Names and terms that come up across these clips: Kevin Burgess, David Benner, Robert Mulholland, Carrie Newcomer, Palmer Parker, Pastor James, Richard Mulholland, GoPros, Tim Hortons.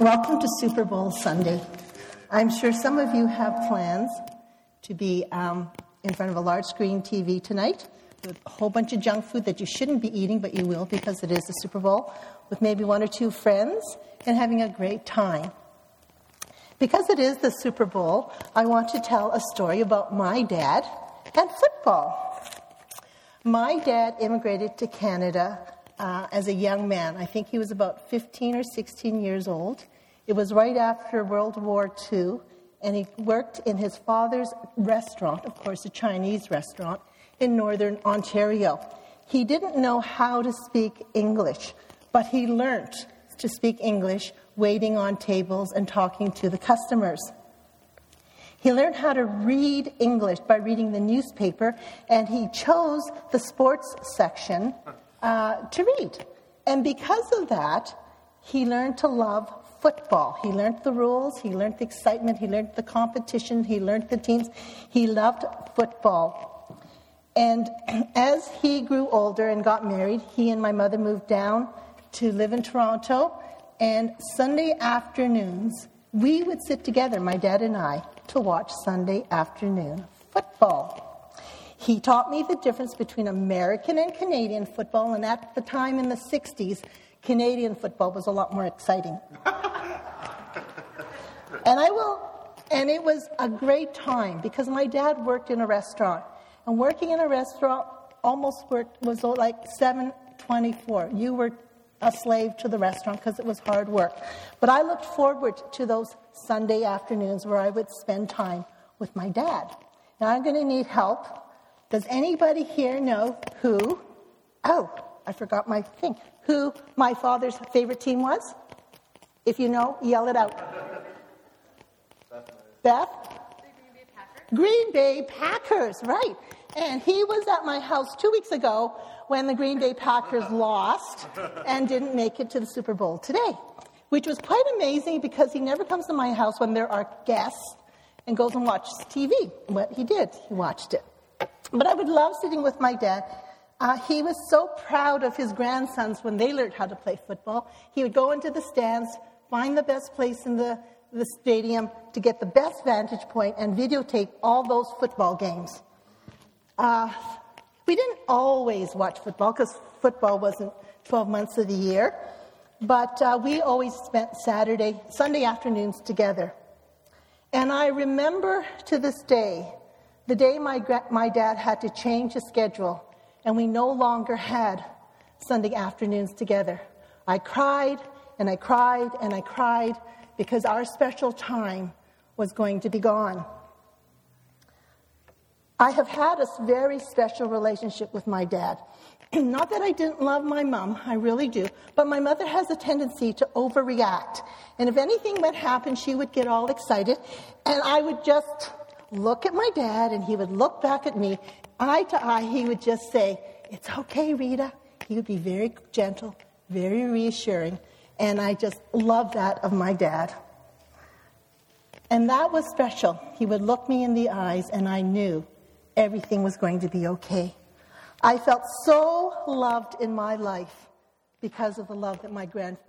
Welcome to Super Bowl Sunday. I'm sure some of you have plans to be in front of a large screen TV tonight with a whole bunch of junk food that you shouldn't be eating, but you will because it is the Super Bowl, with maybe one or two friends and having a great time. Because it is the Super Bowl, I want to tell a story about my dad and football. My dad immigrated to Canada as a young man. I think he was about 15 or 16 years old. It was right after World War II, and he worked in his father's restaurant, of course, a Chinese restaurant, in northern Ontario. He didn't know how to speak English, but he learned to speak English waiting on tables and talking to the customers. He learned how to read English by reading the newspaper, and he chose the sports section to read. And because of that, he learned to love football. He learned the rules, he learned the excitement, he learned the competition, he learned the teams. He loved football. And as he grew older and got married, he and my mother moved down to live in Toronto. And Sunday afternoons, we would sit together, my dad and I, to watch Sunday afternoon football. He taught me the difference between American and Canadian football, and at the time in the 60s, Canadian football was a lot more exciting. And it was a great time because my dad worked in a restaurant, and working in a restaurant was like 7/24. You were a slave to the restaurant because it was hard work. But I looked forward to those Sunday afternoons where I would spend time with my dad. Now I'm going to need help. Does anybody here know who my father's favorite team was? If you know, yell it out. Beth? Green Bay Packers, right. And he was at my house 2 weeks ago when the Green Bay Packers lost and didn't make it to the Super Bowl today, which was quite amazing because he never comes to my house when there are guests and goes and watches TV. What he did, he watched it. But I would love sitting with my dad. He was so proud of his grandsons when they learned how to play football. He would go into the stands, find the best place in the stadium to get the best vantage point and videotape all those football games. We didn't always watch football because football wasn't 12 months of the year, but we always spent Sunday afternoons together. And I remember to this day, the day my dad had to change his schedule, and we no longer had Sunday afternoons together. I cried, and I cried, and I cried, because our special time was going to be gone. I have had a very special relationship with my dad. Not that I didn't love my mom, I really do, but my mother has a tendency to overreact. And if anything would happen, she would get all excited, and I would just look at my dad, and he would look back at me, eye to eye. He would just say, "It's okay, Rita." He would be very gentle, very reassuring, and I just love that of my dad. And that was special. He would look me in the eyes, and I knew everything was going to be okay. I felt so loved in my life because of the love that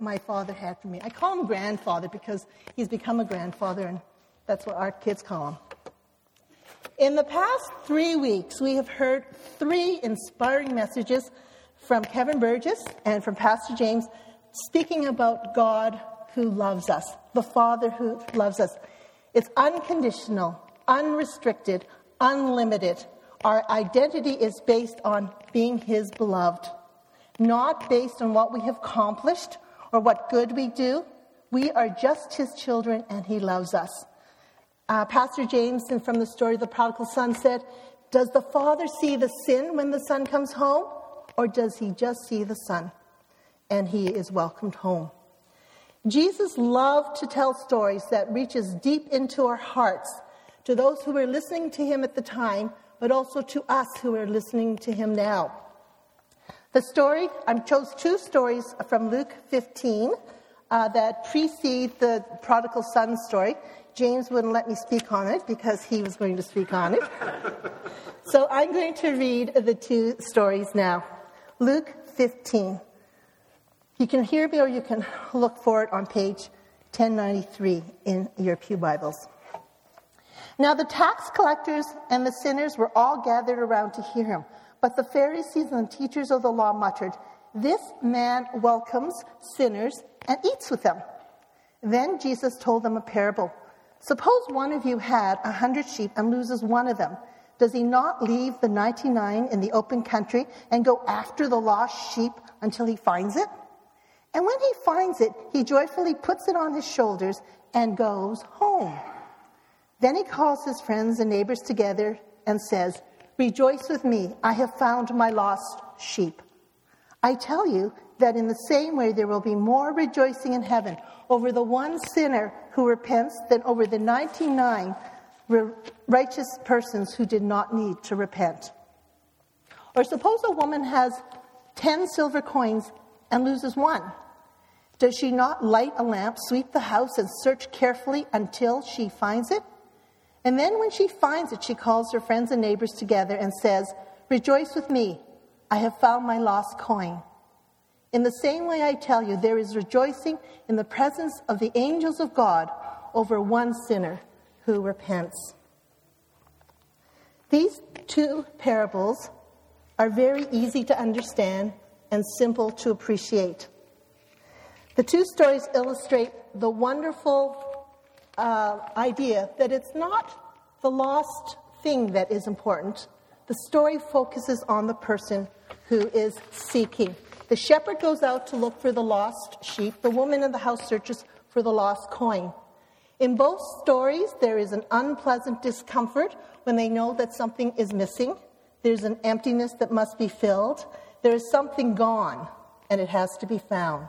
my father had for me. I call him grandfather because he's become a grandfather, and that's what our kids call him. In the past 3 weeks, we have heard three inspiring messages from Kevin Burgess and from Pastor James speaking about God who loves us, the Father who loves us. It's unconditional, unrestricted, unlimited. Our identity is based on being His beloved, not based on what we have accomplished or what good we do. We are just His children, and He loves us. Pastor James, from the story of the prodigal son, said, "Does the father see the sin when the son comes home, or does he just see the son?" And he is welcomed home. Jesus loved to tell stories that reaches deep into our hearts, to those who were listening to him at the time, but also to us who are listening to him now. I chose two stories from Luke 15 that precede the prodigal son story. James wouldn't let me speak on it because he was going to speak on it. So I'm going to read the two stories now. Luke 15. You can hear me or you can look for it on page 1093 in your pew Bibles. Now the tax collectors and the sinners were all gathered around to hear him. But the Pharisees and the teachers of the law muttered, "This man welcomes sinners and eats with them." Then Jesus told them a parable. "Suppose one of you had 100 sheep and loses one of them. Does he not leave the 99 in the open country and go after the lost sheep until he finds it? And when he finds it, he joyfully puts it on his shoulders and goes home. Then he calls his friends and neighbors together and says, 'Rejoice with me, I have found my lost sheep.' I tell you that in the same way there will be more rejoicing in heaven over the one sinner who repents than over the 99 righteous persons who did not need to repent. Or suppose a woman has 10 silver coins and loses one. Does she not light a lamp, sweep the house, and search carefully until she finds it? And then when she finds it, she calls her friends and neighbors together and says, 'Rejoice with me, I have found my lost coin.' In the same way I tell you, there is rejoicing in the presence of the angels of God over one sinner who repents." These two parables are very easy to understand and simple to appreciate. The two stories illustrate the wonderful idea that it's not the lost thing that is important. The story focuses on the person who is seeking. The shepherd goes out to look for the lost sheep. The woman in the house searches for the lost coin. In both stories, there is an unpleasant discomfort when they know that something is missing. There's an emptiness that must be filled. There is something gone, and it has to be found.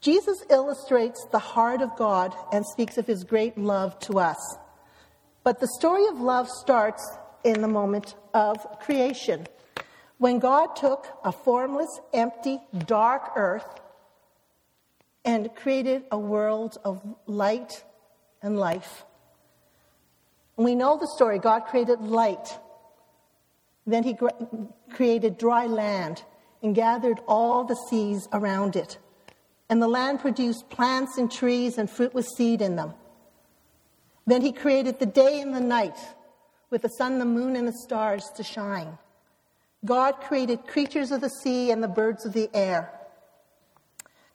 Jesus illustrates the heart of God and speaks of his great love to us. But the story of love starts in the moment of creation, when God took a formless, empty, dark earth and created a world of light and life. We know the story. God created light. Then he created dry land and gathered all the seas around it. And the land produced plants and trees and fruit with seed in them. Then he created the day and the night with the sun, the moon, and the stars to shine. God created creatures of the sea and the birds of the air.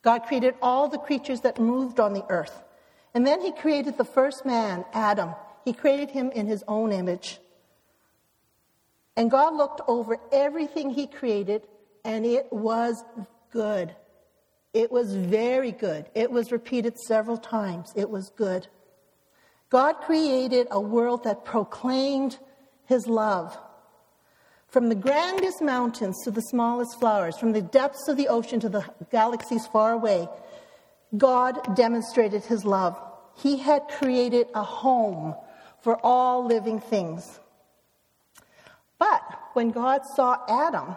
God created all the creatures that moved on the earth. And then he created the first man, Adam. He created him in his own image. And God looked over everything he created, and it was good. It was very good. It was repeated several times. It was good. God created a world that proclaimed his love. From the grandest mountains to the smallest flowers, from the depths of the ocean to the galaxies far away, God demonstrated his love. He had created a home for all living things. But when God saw Adam,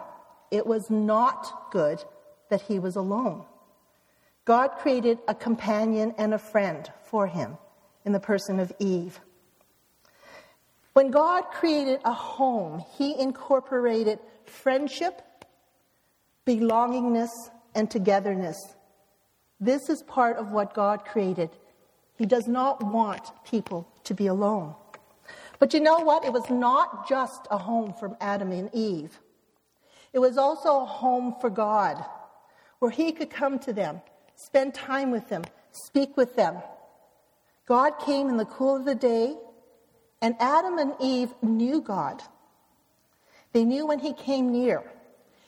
it was not good that he was alone. God created a companion and a friend for him in the person of Eve. When God created a home, he incorporated friendship, belongingness, and togetherness. This is part of what God created. He does not want people to be alone. But you know what? It was not just a home from Adam and Eve. It was also a home for God, where he could come to them, spend time with them, speak with them. God came in the cool of the day, and Adam and Eve knew God. They knew when he came near.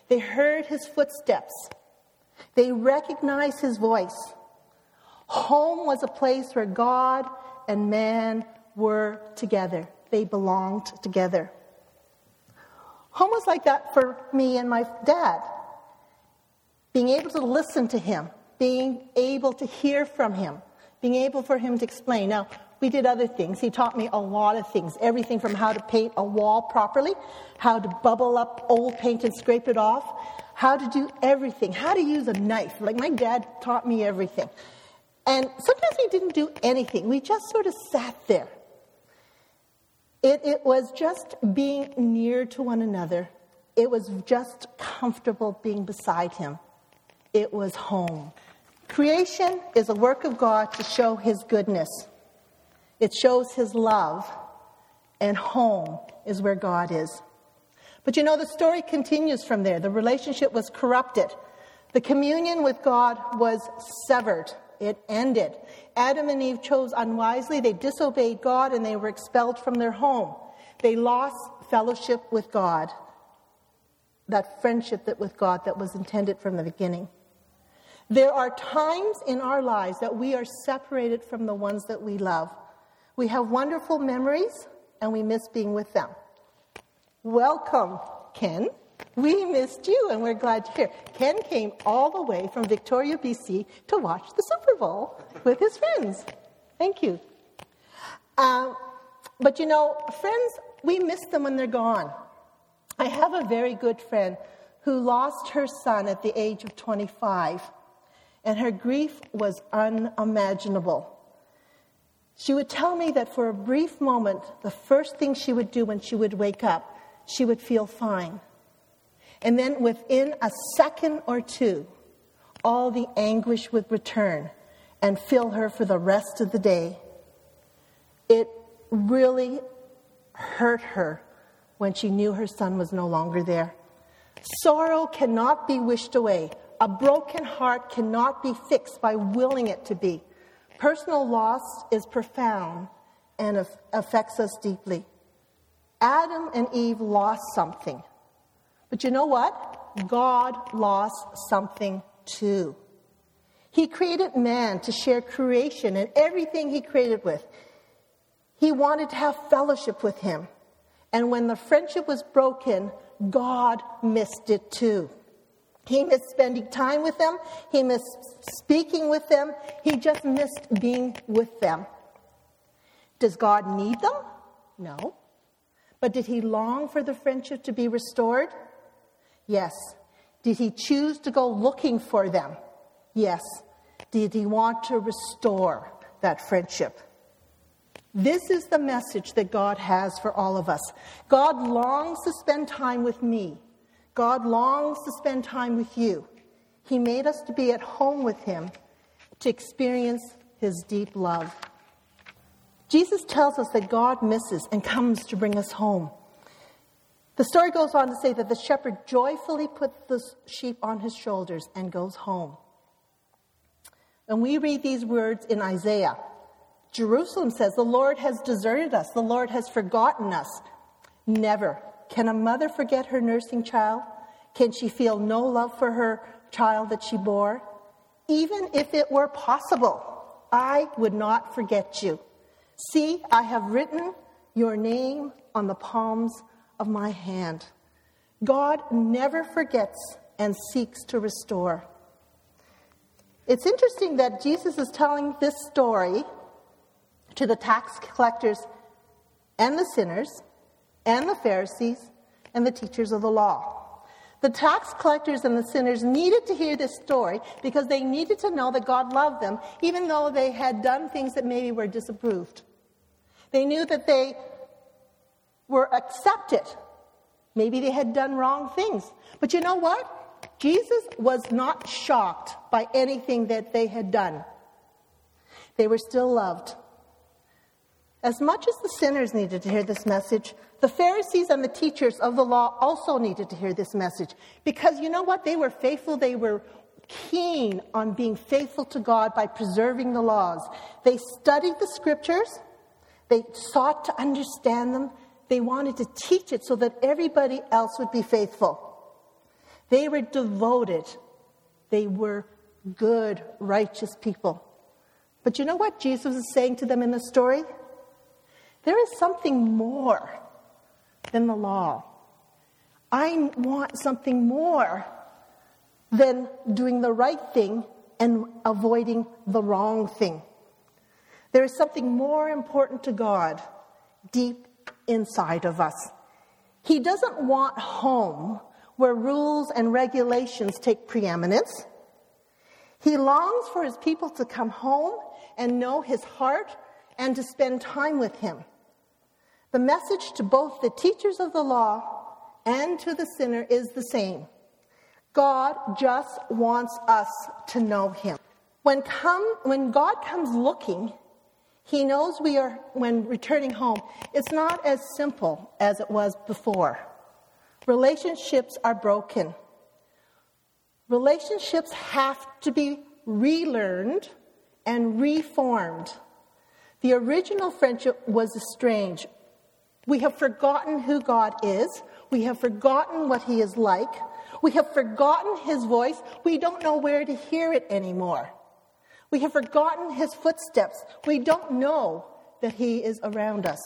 They heard his footsteps. They recognized his voice. Home was a place where God and man were together. They belonged together. Home was like that for me and my dad. Being able to listen to him, being able to hear from him, being able for him to explain. Now, we did other things. He taught me a lot of things, everything from how to paint a wall properly, how to bubble up old paint and scrape it off, how to do everything, how to use a knife. Like, my dad taught me everything. And sometimes we didn't do anything. We just sort of sat there. It was just being near to one another. It was just comfortable being beside him. It was home. Creation is a work of God to show his goodness. It shows his love, and home is where God is. But you know, the story continues from there. The relationship was corrupted. The communion with God was severed. It ended. Adam and Eve chose unwisely. They disobeyed God and they were expelled from their home. They lost fellowship with God, that friendship that with God that was intended from the beginning. There are times in our lives that we are separated from the ones that we love. We have wonderful memories and we miss being with them. Welcome, Ken. We missed you, and we're glad you're here. Ken came all the way from Victoria, BC, to watch the Super Bowl with his friends. Thank you. But you know, friends, we miss them when they're gone. I have a very good friend who lost her son at the age of 25, and her grief was unimaginable. She would tell me that for a brief moment, the first thing she would do when she would wake up, she would feel fine. And then within a second or two, all the anguish would return and fill her for the rest of the day. It really hurt her when she knew her son was no longer there. Sorrow cannot be wished away. A broken heart cannot be fixed by willing it to be. Personal loss is profound and affects us deeply. Adam and Eve lost something. But you know what? God lost something too. He created man to share creation and everything he created with. He wanted to have fellowship with him. And when the friendship was broken, God missed it too. He missed spending time with them. He missed speaking with them. He just missed being with them. Does God need them? No. But did he long for the friendship to be restored? Yes. Did he choose to go looking for them? Yes. Did he want to restore that friendship? This is the message that God has for all of us. God longs to spend time with me. God longs to spend time with you. He made us to be at home with him, to experience his deep love. Jesus tells us that God misses and comes to bring us home. The story goes on to say that the shepherd joyfully put the sheep on his shoulders and goes home. And we read these words in Isaiah. Jerusalem says, "The Lord has deserted us. The Lord has forgotten us." Never. Can a mother forget her nursing child? Can she feel no love for her child that she bore? Even if it were possible, I would not forget you. See, I have written your name on the palms of my hand. God never forgets and seeks to restore. It's interesting that Jesus is telling this story to the tax collectors and the sinners and the Pharisees and the teachers of the law. The tax collectors and the sinners needed to hear this story because they needed to know that God loved them, even though they had done things that maybe were disapproved. They knew that they were accepted. Maybe they had done wrong things. But you know what? Jesus was not shocked by anything that they had done. They were still loved. As much as the sinners needed to hear this message, the Pharisees and the teachers of the law also needed to hear this message. Because you know what? They were faithful. They were keen on being faithful to God by preserving the laws. They studied the scriptures. They sought to understand them. They wanted to teach it so that everybody else would be faithful. They were devoted. They were good, righteous people. But you know what Jesus is saying to them in the story? There is something more than the law. I want something more than doing the right thing and avoiding the wrong thing. There is something more important to God deep inside of us. He doesn't want home where rules and regulations take preeminence. He longs for his people to come home and know his heart and to spend time with him. The message to both the teachers of the law and to the sinner is the same. God just wants us to know him. When God comes looking, he knows we are, when returning home, it's not as simple as it was before. Relationships are broken. Relationships have to be relearned and reformed. The original friendship was estranged. We have forgotten who God is. We have forgotten what he is like. We have forgotten his voice. We don't know where to hear it anymore. We have forgotten his footsteps. We don't know that he is around us.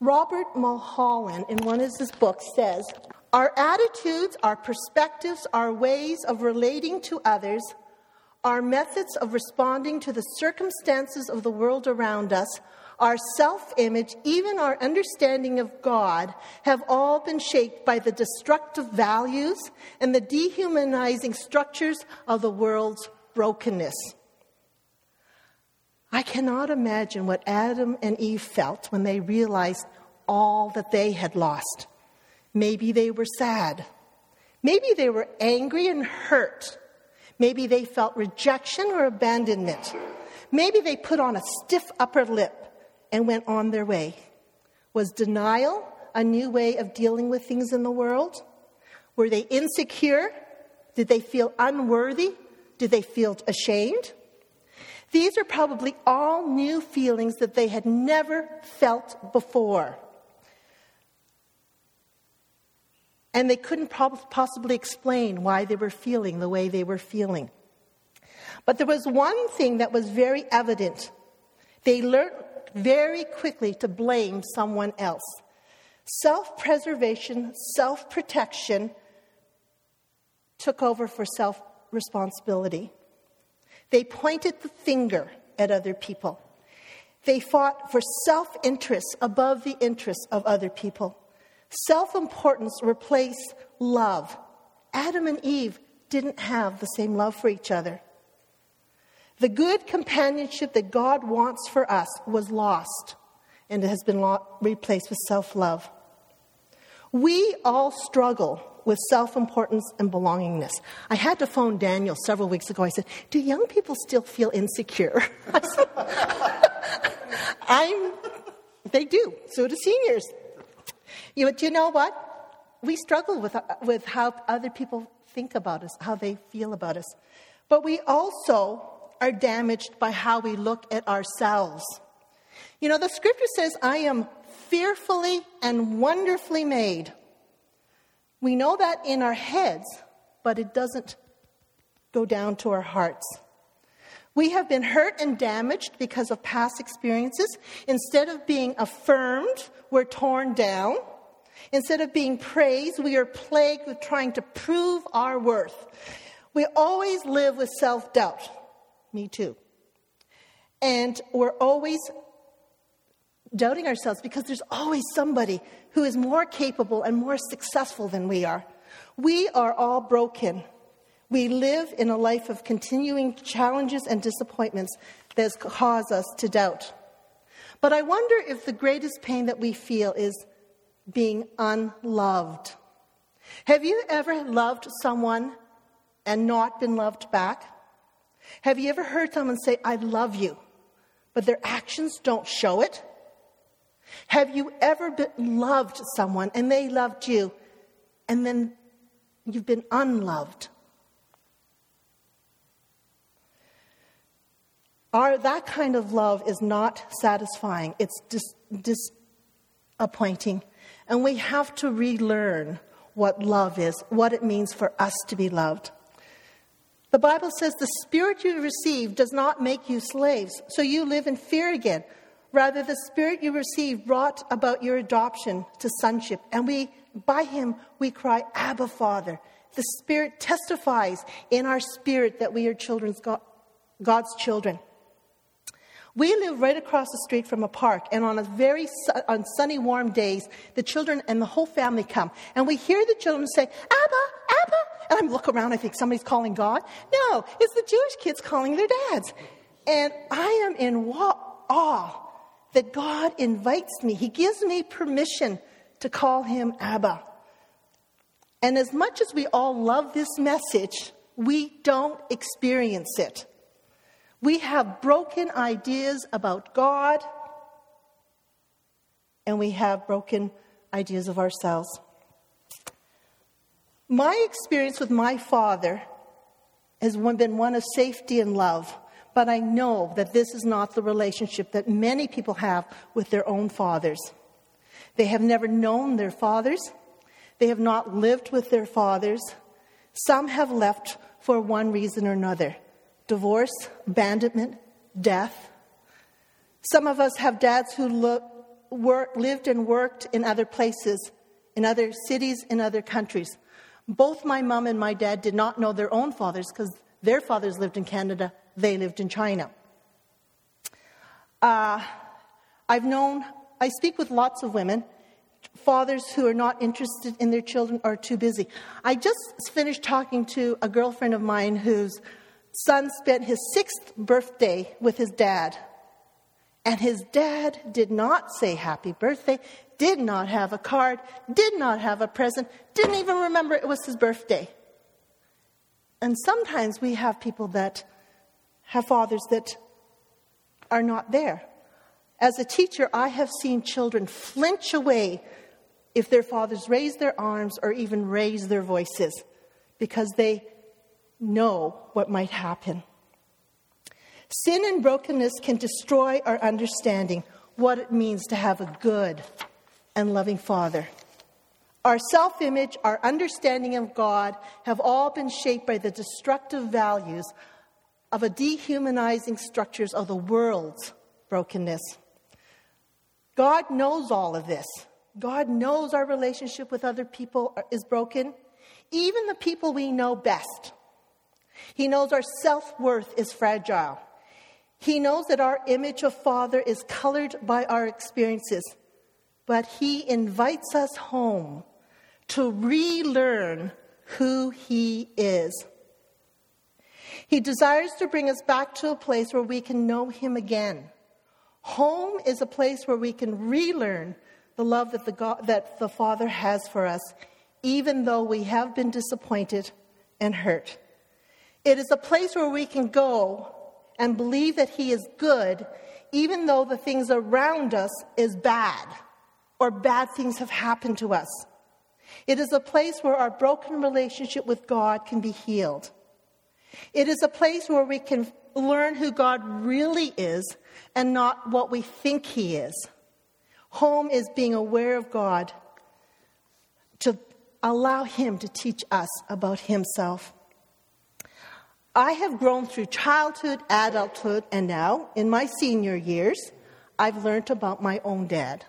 Robert Mulholland, in one of his books, says, "Our attitudes, our perspectives, our ways of relating to others, our methods of responding to the circumstances of the world around us, our self-image, even our understanding of God, have all been shaped by the destructive values and the dehumanizing structures of the world's brokenness." I cannot imagine what Adam and Eve felt when they realized all that they had lost. Maybe they were sad. Maybe they were angry and hurt. Maybe they felt rejection or abandonment. Maybe they put on a stiff upper lip and went on their way. Was denial a new way of dealing with things in the world? Were they insecure? Did they feel unworthy? Did they feel ashamed? These are probably all new feelings that they had never felt before. And they couldn't possibly explain why they were feeling the way they were feeling. But there was one thing that was very evident. They learned very quickly to blame someone else. Self-preservation, self-protection took over for self-responsibility. They pointed the finger at other people. They fought for self-interest above the interests of other people. Self-importance replaced love. Adam and Eve didn't have the same love for each other. The good companionship that God wants for us was lost, and it has been replaced with self-love. We all struggle with self-importance and belongingness. I had to phone Daniel several weeks ago. I said, "Do young people still feel insecure?" I said, They do. So do seniors. But you know what? We struggle with how other people think about us, how they feel about us. But we also are damaged by how we look at ourselves. You know, the scripture says, "I am fearfully and wonderfully made." We know that in our heads, but it doesn't go down to our hearts. We have been hurt and damaged because of past experiences. Instead of being affirmed, we're torn down. Instead of being praised, we are plagued with trying to prove our worth. We always live with self-doubt. Me too. And we're always doubting ourselves because there's always somebody who is more capable and more successful than we are. We are all broken. We live in a life of continuing challenges and disappointments that cause us to doubt. But I wonder if the greatest pain that we feel is being unloved. Have you ever loved someone and not been loved back? Have you ever heard someone say, "I love you," but their actions don't show it? Have you ever loved someone and they loved you, and then you've been unloved? That kind of love is not satisfying. It's disappointing. And we have to relearn what love is, what it means for us to be loved. The Bible says the spirit you receive does not make you slaves, so you live in fear again. Rather, the spirit you receive brought about your adoption to sonship. And by him, we cry, "Abba, Father." The spirit testifies in our spirit that we are God's children. We live right across the street from a park, and on sunny, warm days, the children and the whole family come. And we hear the children say, "Abba, Abba." And I look around, I think somebody's calling God. No, it's the Jewish kids calling their dads. And I am in awe that God invites me. He gives me permission to call him Abba. And as much as we all love this message, we don't experience it. We have broken ideas about God, and we have broken ideas of ourselves. My experience with my father has been one of safety and love, but I know that this is not the relationship that many people have with their own fathers. They have never known their fathers. They have not lived with their fathers. Some have left for one reason or another: divorce, abandonment, death. Some of us have dads who lived and worked in other places, in other cities, in other countries. Both my mom and my dad did not know their own fathers because their fathers lived in Canada, they lived in China. I speak with lots of women, fathers who are not interested in their children or too busy. I just finished talking to a girlfriend of mine whose son spent his 6th birthday with his dad. And his dad did not say happy birthday, did not have a card, did not have a present, didn't even remember it was his birthday. And sometimes we have people that have fathers that are not there. As a teacher, I have seen children flinch away if their fathers raise their arms or even raise their voices because they know what might happen. Sin and brokenness can destroy our understanding what it means to have a good and loving Father. Our self-image, our understanding of God have all been shaped by the destructive values of a dehumanizing structures of the world's brokenness. God knows all of this. God knows our relationship with other people is broken, even the people we know best. He knows our self-worth is fragile. He knows that our image of Father is colored by our experiences, but He invites us home to relearn who He is. He desires to bring us back to a place where we can know Him again. Home is a place where we can relearn the love that the Father has for us, even though we have been disappointed and hurt. It is a place where we can go and believe that He is good, even though the things around us is bad, or bad things have happened to us. It is a place where our broken relationship with God can be healed. It is a place where we can learn who God really is and not what we think He is. Home is being aware of God to allow Him to teach us about Himself. I have grown through childhood, adulthood, and now, in my senior years, I've learned about my own dad.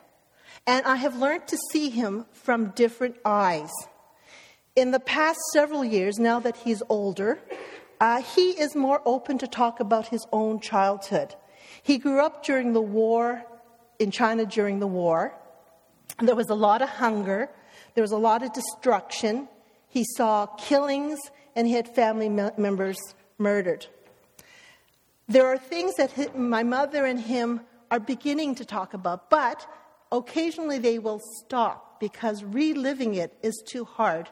And I have learned to see him from different eyes. In the past several years, now that he's older, he is more open to talk about his own childhood. He grew up during the war, in China during the war. There was a lot of hunger. There was a lot of destruction. He saw killings, and he had family members murdered. There are things that my mother and him are beginning to talk about, but occasionally they will stop because reliving it is too hard.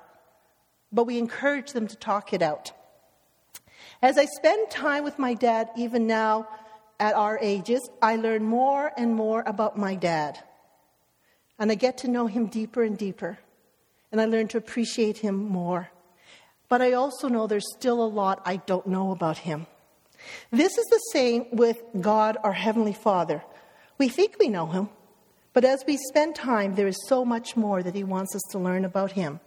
But we encourage them to talk it out. As I spend time with my dad, even now at our ages, I learn more and more about my dad. And I get to know him deeper and deeper. And I learn to appreciate him more. But I also know there's still a lot I don't know about Him. This is the same with God, our Heavenly Father. We think we know Him, but as we spend time, there is so much more that He wants us to learn about Him.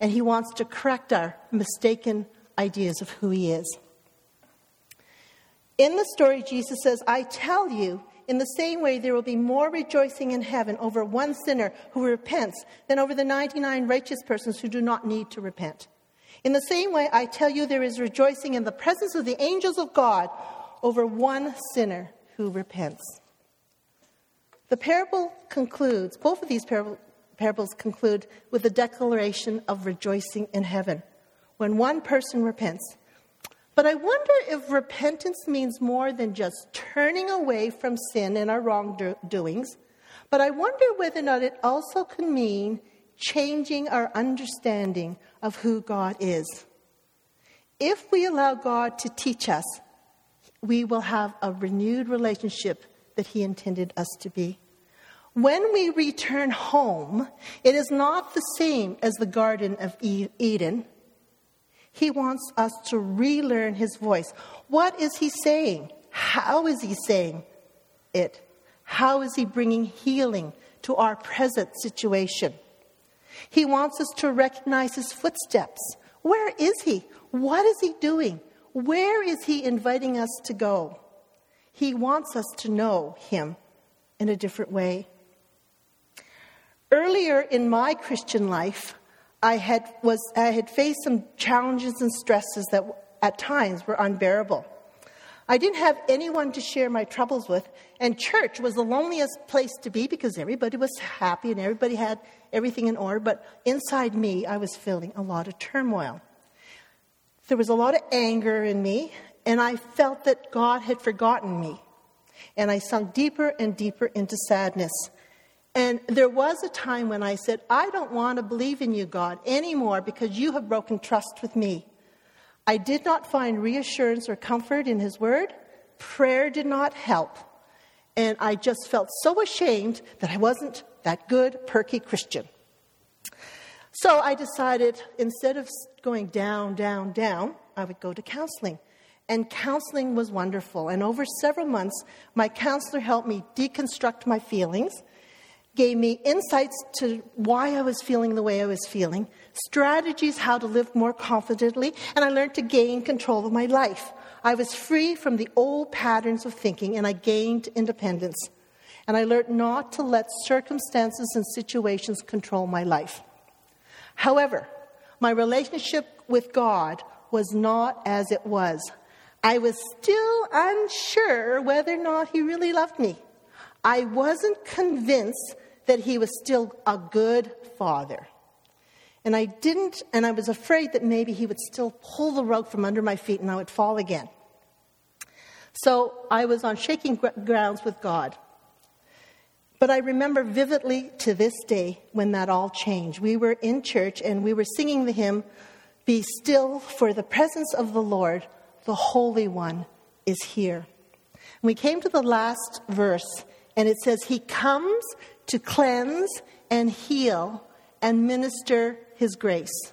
And He wants to correct our mistaken ideas of who He is. In the story, Jesus says, I tell you, in the same way, there will be more rejoicing in heaven over one sinner who repents than over the 99 righteous persons who do not need to repent. In the same way, I tell you, there is rejoicing in the presence of the angels of God over one sinner who repents. The parable concludes, both of these parables conclude with the declaration of rejoicing in heaven when one person repents. But I wonder if repentance means more than just turning away from sin and our wrongdoings, but I wonder whether or not it also can mean changing our understanding of who God is. If we allow God to teach us, we will have a renewed relationship that he intended us to be. When we return home, it is not the same as the Garden of Eden. He wants us to relearn his voice. What is he saying? How is he saying it? How is he bringing healing to our present situation? He wants us to recognize his footsteps. Where is he? What is he doing? Where is he inviting us to go? He wants us to know him in a different way. Earlier in my Christian life, I had faced some challenges and stresses that at times were unbearable. I didn't have anyone to share my troubles with, and church was the loneliest place to be because everybody was happy and everybody had everything in order, but inside me, I was feeling a lot of turmoil. There was a lot of anger in me, and I felt that God had forgotten me. And I sunk deeper and deeper into sadness. And there was a time when I said, I don't want to believe in you, God, anymore because you have broken trust with me. I did not find reassurance or comfort in his word. Prayer did not help. And I just felt so ashamed that I wasn't that good, perky Christian. So I decided instead of going down, down, down, I would go to counseling. And counseling was wonderful. And over several months, my counselor helped me deconstruct my feelings, gave me insights to why I was feeling the way I was feeling, strategies how to live more confidently, and I learned to gain control of my life. I was free from the old patterns of thinking, and I gained independence. And I learned not to let circumstances and situations control my life. However, my relationship with God was not as it was. I was still unsure whether or not he really loved me. I wasn't convinced that he was still a good father. And I was afraid that maybe he would still pull the rug from under my feet and I would fall again. So I was on shaking grounds with God. But I remember vividly to this day when that all changed. We were in church and we were singing the hymn, "Be still, for the presence of the Lord, the Holy One is here." We came to the last verse, and it says, he comes to cleanse and heal and minister his grace.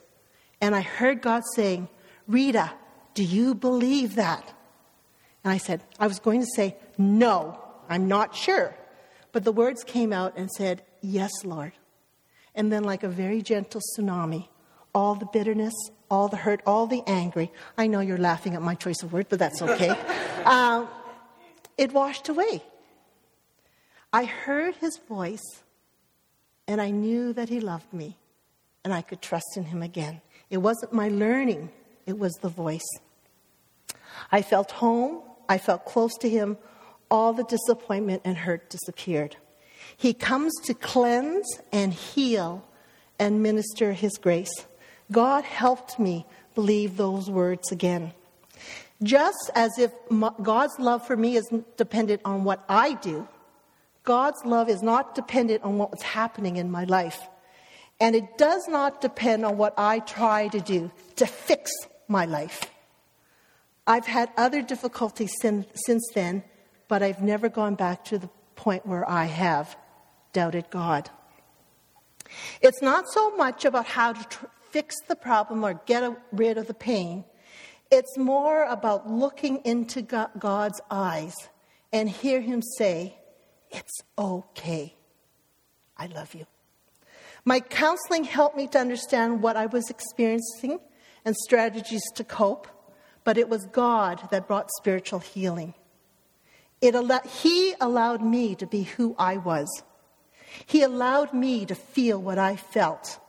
And I heard God saying, Rita, do you believe that? And I was going to say, no, I'm not sure. But the words came out and said, yes, Lord. And then like a very gentle tsunami, all the bitterness, all the hurt, all the anger. I know you're laughing at my choice of word, but that's okay. It washed away. I heard his voice, and I knew that he loved me, and I could trust in him again. It wasn't my learning. It was the voice. I felt home. I felt close to him. All the disappointment and hurt disappeared. He comes to cleanse and heal and minister his grace. God helped me believe those words again. Just as if God's love for me isn't dependent on what I do, God's love is not dependent on what's happening in my life. And it does not depend on what I try to do to fix my life. I've had other difficulties since then, but I've never gone back to the point where I have doubted God. It's not so much about how to fix the problem or get rid of the pain. It's more about looking into God's eyes and hear him say, it's okay. I love you. My counseling helped me to understand what I was experiencing and strategies to cope, but it was God that brought spiritual healing. He allowed me to be who I was. He allowed me to feel what I felt.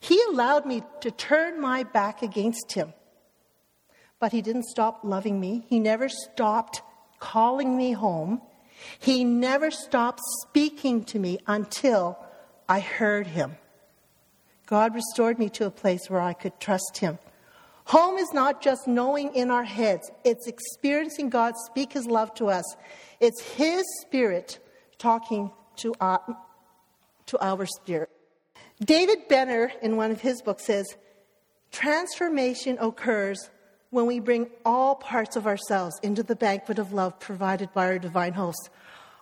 He allowed me to turn my back against him. But he didn't stop loving me. He never stopped calling me home. He never stopped speaking to me until I heard him. God restored me to a place where I could trust him. Home is not just knowing in our heads. It's experiencing God speak his love to us. It's his spirit talking to our spirit. David Benner, in one of his books, says, transformation occurs when we bring all parts of ourselves into the banquet of love provided by our divine host.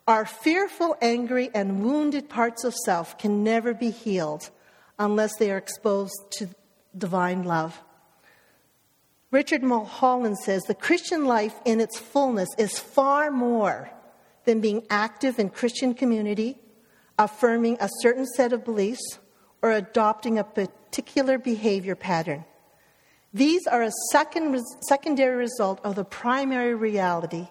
Our fearful, angry, and wounded parts of self can never be healed unless they are exposed to divine love. Richard Mulholland says, the Christian life in its fullness is far more than being active in Christian community, affirming a certain set of beliefs, or adopting a particular behavior pattern. These are a secondary result of the primary reality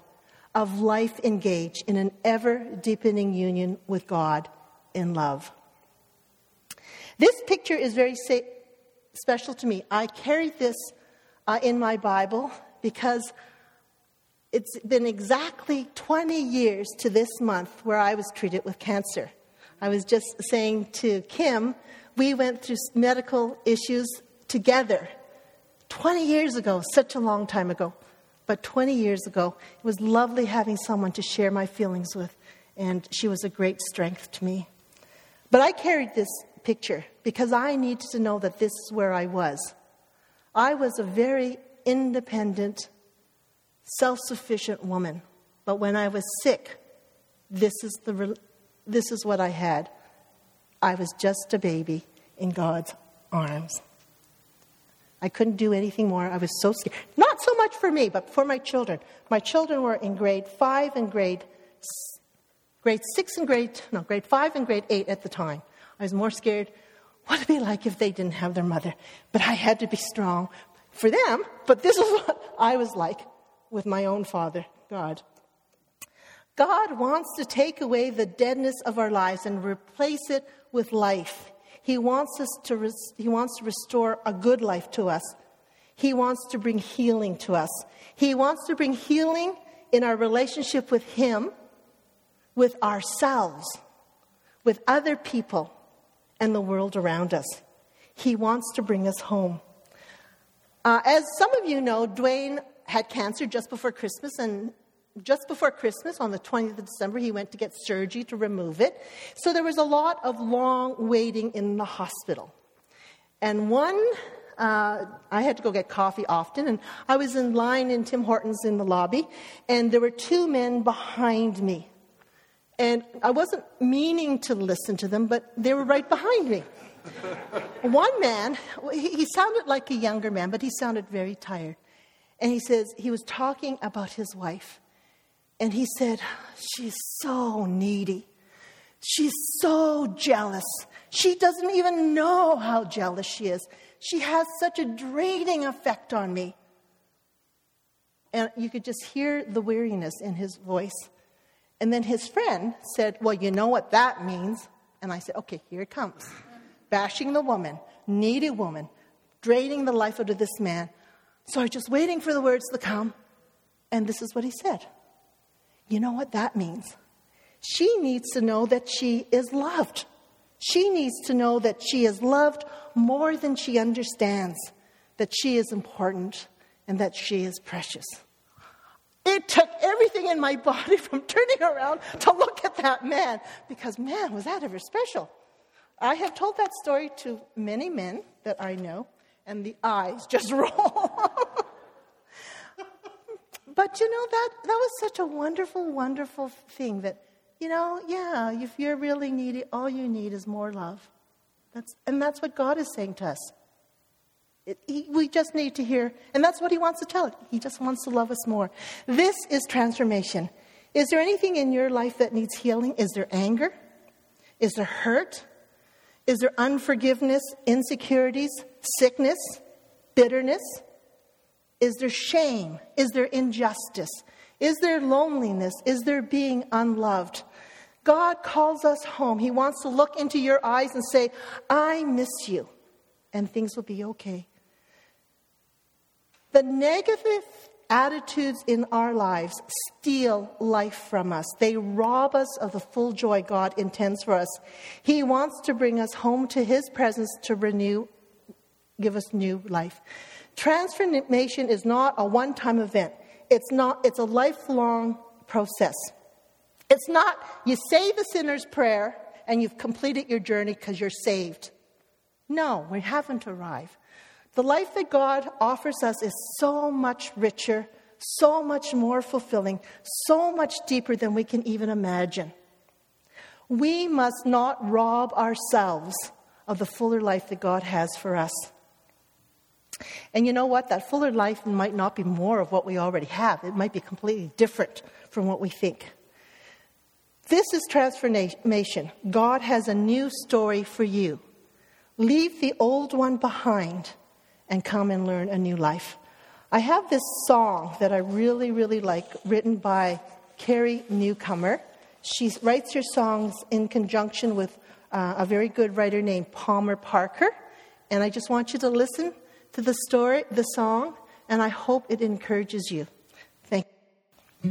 of life engaged in an ever-deepening union with God in love. This picture is very special to me. I carried this in my Bible because it's been exactly 20 years to this month where I was treated with cancer. I was just saying to Kim, we went through medical issues together 20 years ago, such a long time ago. But 20 years ago, it was lovely having someone to share my feelings with, and she was a great strength to me. But I carried this picture because I needed to know that this is where I was. I was a very independent, self-sufficient woman. But when I was sick, this is what I had. I was just a baby in God's arms. I couldn't do anything more. I was so scared. Not so much for me, but for my children. My children were in grade 5 and grade six and grade five and grade 8 at the time. I was more scared. What would it be like if they didn't have their mother? But I had to be strong for them. But this is what I was like with my own father, God. God wants to take away the deadness of our lives and replace it with life. He wants to restore a good life to us. He wants to bring healing to us. He wants to bring healing in our relationship with Him, with ourselves, with other people, and the world around us. He wants to bring us home. As some of you know, Dwayne had cancer just before Christmas, and just before Christmas, on the 20th of December, he went to get surgery to remove it. So there was a lot of long waiting in the hospital. And I had to go get coffee often, and I was in line in Tim Hortons in the lobby, and there were two men behind me. And I wasn't meaning to listen to them, but they were right behind me. One man, he sounded like a younger man, but he sounded very tired. And he says, he was talking about his wife. And he said, she's so needy. She's so jealous. She doesn't even know how jealous she is. She has such a draining effect on me. And you could just hear the weariness in his voice. And then his friend said, well, you know what that means. And I said, okay, here it comes. Bashing the woman, needy woman, draining the life out of this man. So I was just waiting for the words to come. And this is what he said. You know what that means? She needs to know that she is loved. She needs to know that she is loved more than she understands, that she is important and that she is precious. It took everything in my body from turning around to look at that man because, man, was that ever special. I have told that story to many men that I know, and the eyes just roll. But, you know, that was such a wonderful, wonderful thing that, you know, yeah, if you're really needy, all you need is more love. That's what God is saying to us. We just need to hear, and that's what He wants to tell us. He just wants to love us more. This is transformation. Is there anything in your life that needs healing? Is there anger? Is there hurt? Is there unforgiveness, insecurities, sickness, bitterness? Is there shame? Is there injustice? Is there loneliness? Is there being unloved? God calls us home. He wants to look into your eyes and say, I miss you, and things will be okay. The negative attitudes in our lives steal life from us. They rob us of the full joy God intends for us. He wants to bring us home to His presence to renew, give us new life. Transformation is not a one-time event. It's a lifelong process. It's not you say the sinner's prayer and you've completed your journey because you're saved. No, we haven't arrived. The life that God offers us is so much richer, so much more fulfilling, so much deeper than we can even imagine. We must not rob ourselves of the fuller life that God has for us. And you know what? That fuller life might not be more of what we already have. It might be completely different from what we think. This is transformation. God has a new story for you. Leave the old one behind and come and learn a new life. I have this song that I really, really like, written by Carrie Newcomer. She writes her songs in conjunction with a very good writer named Palmer Parker. And I just want you to listen to the story, the song, and I hope it encourages you. Thank you.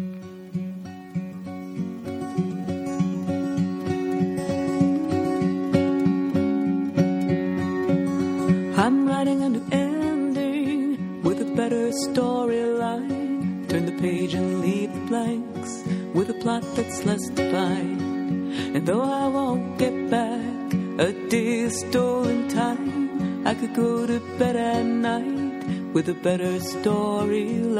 I'm writing a new ending with a better storyline. Turn the page and leave the blanks with a plot that's less defined. And though I won't get back a day of stolen time, I could go to bed at night with a better storyline.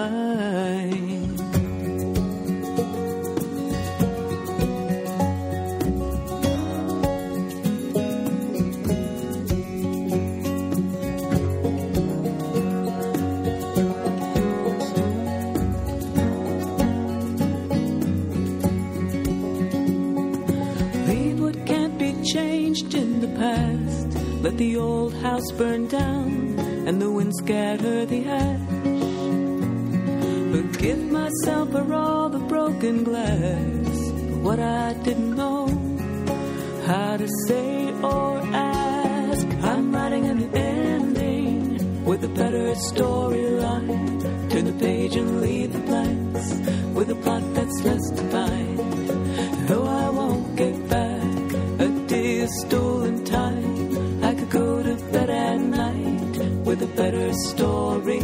Let the old house burn down and the wind scatter the ash. Forgive myself for all the broken glass, but what I didn't know how to say or ask. I'm writing a new ending with a better storyline. Turn the page and leave the blanks with a plot that's less defined. Though I won't get back a day of stolen time, go to bed at night with a better storyline.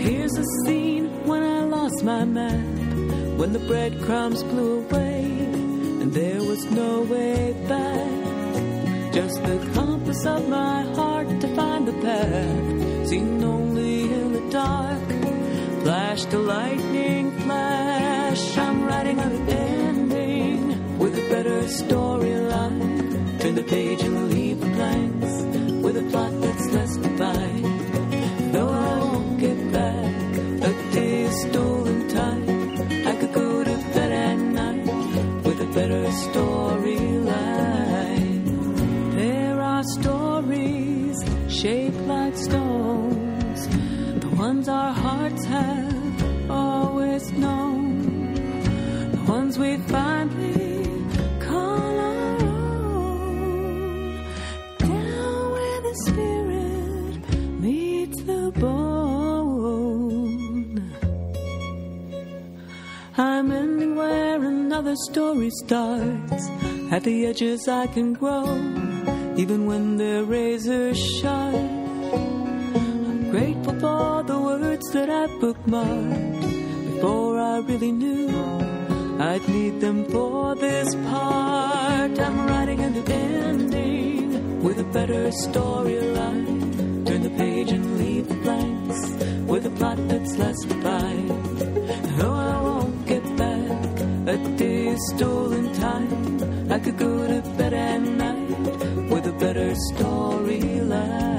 Here's a scene when I lost my map, when the breadcrumbs blew away. There was no way back, just the compass of my heart to find the path. Seen only in the dark, flash to lightning flash. I'm writing an ending with a better storyline. Turn the page and leave the blanks with a plot that's less defined. Though I won't get back a day of stolen time, I could go to bed at night with a better storyline. There are stories shaped like stones, the ones our hearts have always known, the ones we finally call our own. Down where the spirit meets the bone, I'm ending where another story starts. At the edges I can grow, even when they're razor sharp. I'm grateful for the words that I bookmarked before I really knew I'd need them for this part. I'm writing a new ending with a better storyline. Turn the page and leave the blanks with a plot that's less defined. Though I won't get back a day of stolen time, I could go to bed at night with a better storyline.